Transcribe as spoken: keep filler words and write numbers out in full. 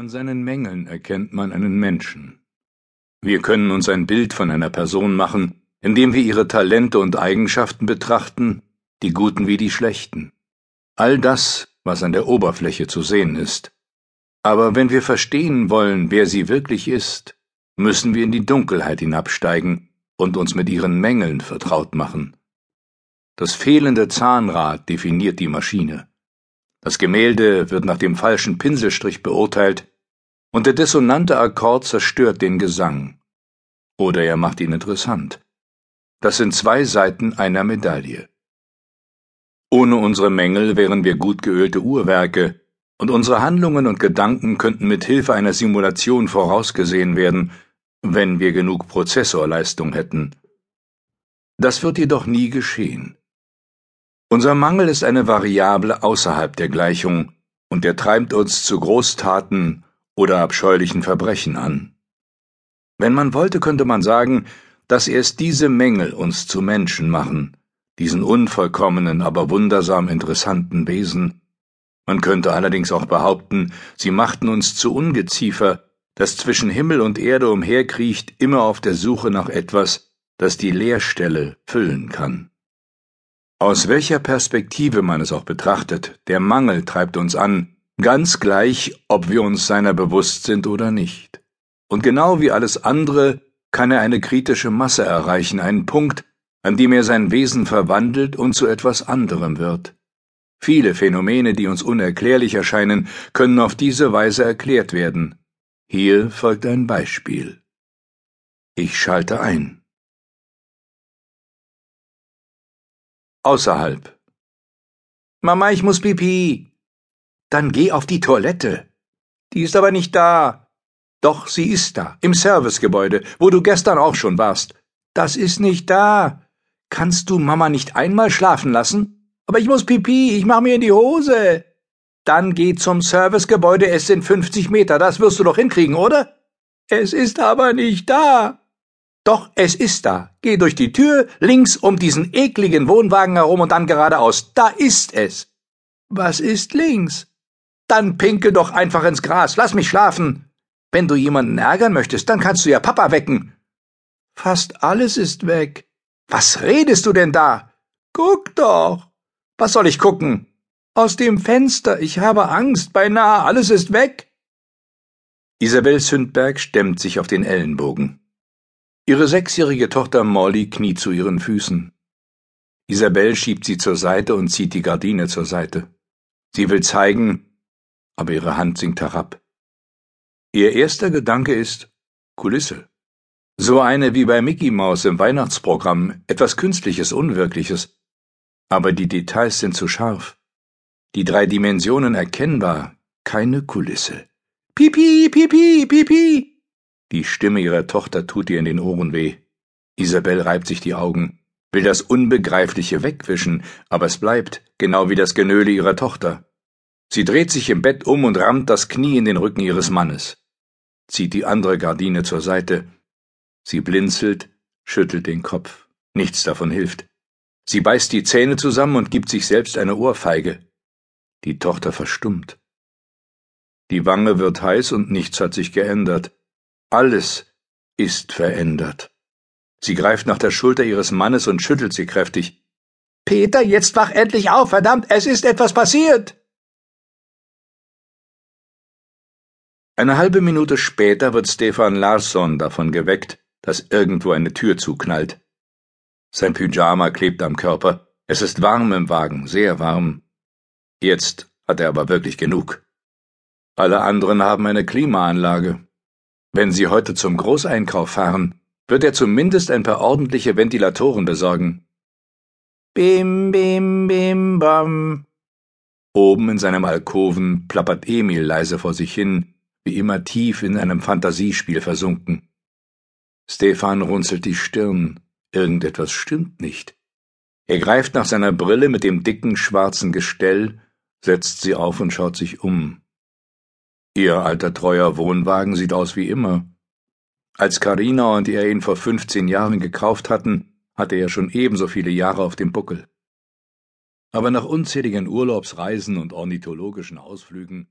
An seinen Mängeln erkennt man einen Menschen. Wir können uns ein Bild von einer Person machen, indem wir ihre Talente und Eigenschaften betrachten, die guten wie die schlechten. All das, was an der Oberfläche zu sehen ist. Aber wenn wir verstehen wollen, wer sie wirklich ist, müssen wir in die Dunkelheit hinabsteigen und uns mit ihren Mängeln vertraut machen. Das fehlende Zahnrad definiert die Maschine. Das Gemälde wird nach dem falschen Pinselstrich beurteilt und der dissonante Akkord zerstört den Gesang. Oder er macht ihn interessant. Das sind zwei Seiten einer Medaille. Ohne unsere Mängel wären wir gut geölte Uhrwerke, und unsere Handlungen und Gedanken könnten mit Hilfe einer Simulation vorausgesehen werden, wenn wir genug Prozessorleistung hätten. Das wird jedoch nie geschehen. Unser Mangel ist eine Variable außerhalb der Gleichung, und er treibt uns zu Großtaten oder abscheulichen Verbrechen an. Wenn man wollte, könnte man sagen, dass erst diese Mängel uns zu Menschen machen, diesen unvollkommenen, aber wundersam interessanten Wesen. Man könnte allerdings auch behaupten, sie machten uns zu Ungeziefer, das zwischen Himmel und Erde umherkriecht, immer auf der Suche nach etwas, das die Leerstelle füllen kann. Aus welcher Perspektive man es auch betrachtet, der Mangel treibt uns an, ganz gleich, ob wir uns seiner bewusst sind oder nicht. Und genau wie alles andere kann er eine kritische Masse erreichen, einen Punkt, an dem er sein Wesen verwandelt und zu etwas anderem wird. Viele Phänomene, die uns unerklärlich erscheinen, können auf diese Weise erklärt werden. Hier folgt ein Beispiel. Ich schalte ein. Außerhalb. Mama, ich muss pipi. Dann geh auf die Toilette. Die ist aber nicht da. Doch, sie ist da, im Servicegebäude, wo du gestern auch schon warst. Das ist nicht da. Kannst du Mama nicht einmal schlafen lassen? Aber ich muss pipi, ich mach mir in die Hose. Dann geh zum Servicegebäude, es sind fünfzig Meter, das wirst du doch hinkriegen, oder? Es ist aber nicht da. Doch, es ist da. Geh durch die Tür, links um diesen ekligen Wohnwagen herum und dann geradeaus. Da ist es. Was ist links? Dann pinkel doch einfach ins Gras, lass mich schlafen. Wenn du jemanden ärgern möchtest, dann kannst du ja Papa wecken. Fast alles ist weg. Was redest du denn da? Guck doch. Was soll ich gucken? Aus dem Fenster, ich habe Angst, beinahe, alles ist weg. Isabelle Sundberg stemmt sich auf den Ellenbogen. Ihre sechsjährige Tochter Molly kniet zu ihren Füßen. Isabelle schiebt sie zur Seite und zieht die Gardine zur Seite. Sie will zeigen, aber ihre Hand sinkt herab. Ihr erster Gedanke ist Kulisse. So eine wie bei Mickey Mouse im Weihnachtsprogramm, etwas Künstliches, Unwirkliches. Aber die Details sind zu scharf. Die drei Dimensionen erkennbar, keine Kulisse. Pipi, pipi, pipi. Die Stimme ihrer Tochter tut ihr in den Ohren weh. Isabelle reibt sich die Augen, will das Unbegreifliche wegwischen, aber es bleibt, genau wie das Genöle ihrer Tochter. Sie dreht sich im Bett um und rammt das Knie in den Rücken ihres Mannes. Zieht die andere Gardine zur Seite. Sie blinzelt, schüttelt den Kopf. Nichts davon hilft. Sie beißt die Zähne zusammen und gibt sich selbst eine Ohrfeige. Die Tochter verstummt. Die Wange wird heiß und nichts hat sich geändert. Alles ist verändert. Sie greift nach der Schulter ihres Mannes und schüttelt sie kräftig. »Peter, jetzt wach endlich auf, verdammt, es ist etwas passiert!« Eine halbe Minute später wird Stefan Larsson davon geweckt, dass irgendwo eine Tür zuknallt. Sein Pyjama klebt am Körper. Es ist warm im Wagen, sehr warm. Jetzt hat er aber wirklich genug. Alle anderen haben eine Klimaanlage. Wenn sie heute zum Großeinkauf fahren, wird er zumindest ein paar ordentliche Ventilatoren besorgen. Bim, bim, bim, bam. Oben in seinem Alkoven plappert Emil leise vor sich hin, wie immer tief in einem Fantasiespiel versunken. Stefan runzelt die Stirn. Irgendetwas stimmt nicht. Er greift nach seiner Brille mit dem dicken, schwarzen Gestell, setzt sie auf und schaut sich um. Ihr alter, treuer Wohnwagen sieht aus wie immer. Als Carina und er ihn vor fünfzehn Jahren gekauft hatten, hatte er schon ebenso viele Jahre auf dem Buckel. Aber nach unzähligen Urlaubsreisen und ornithologischen Ausflügen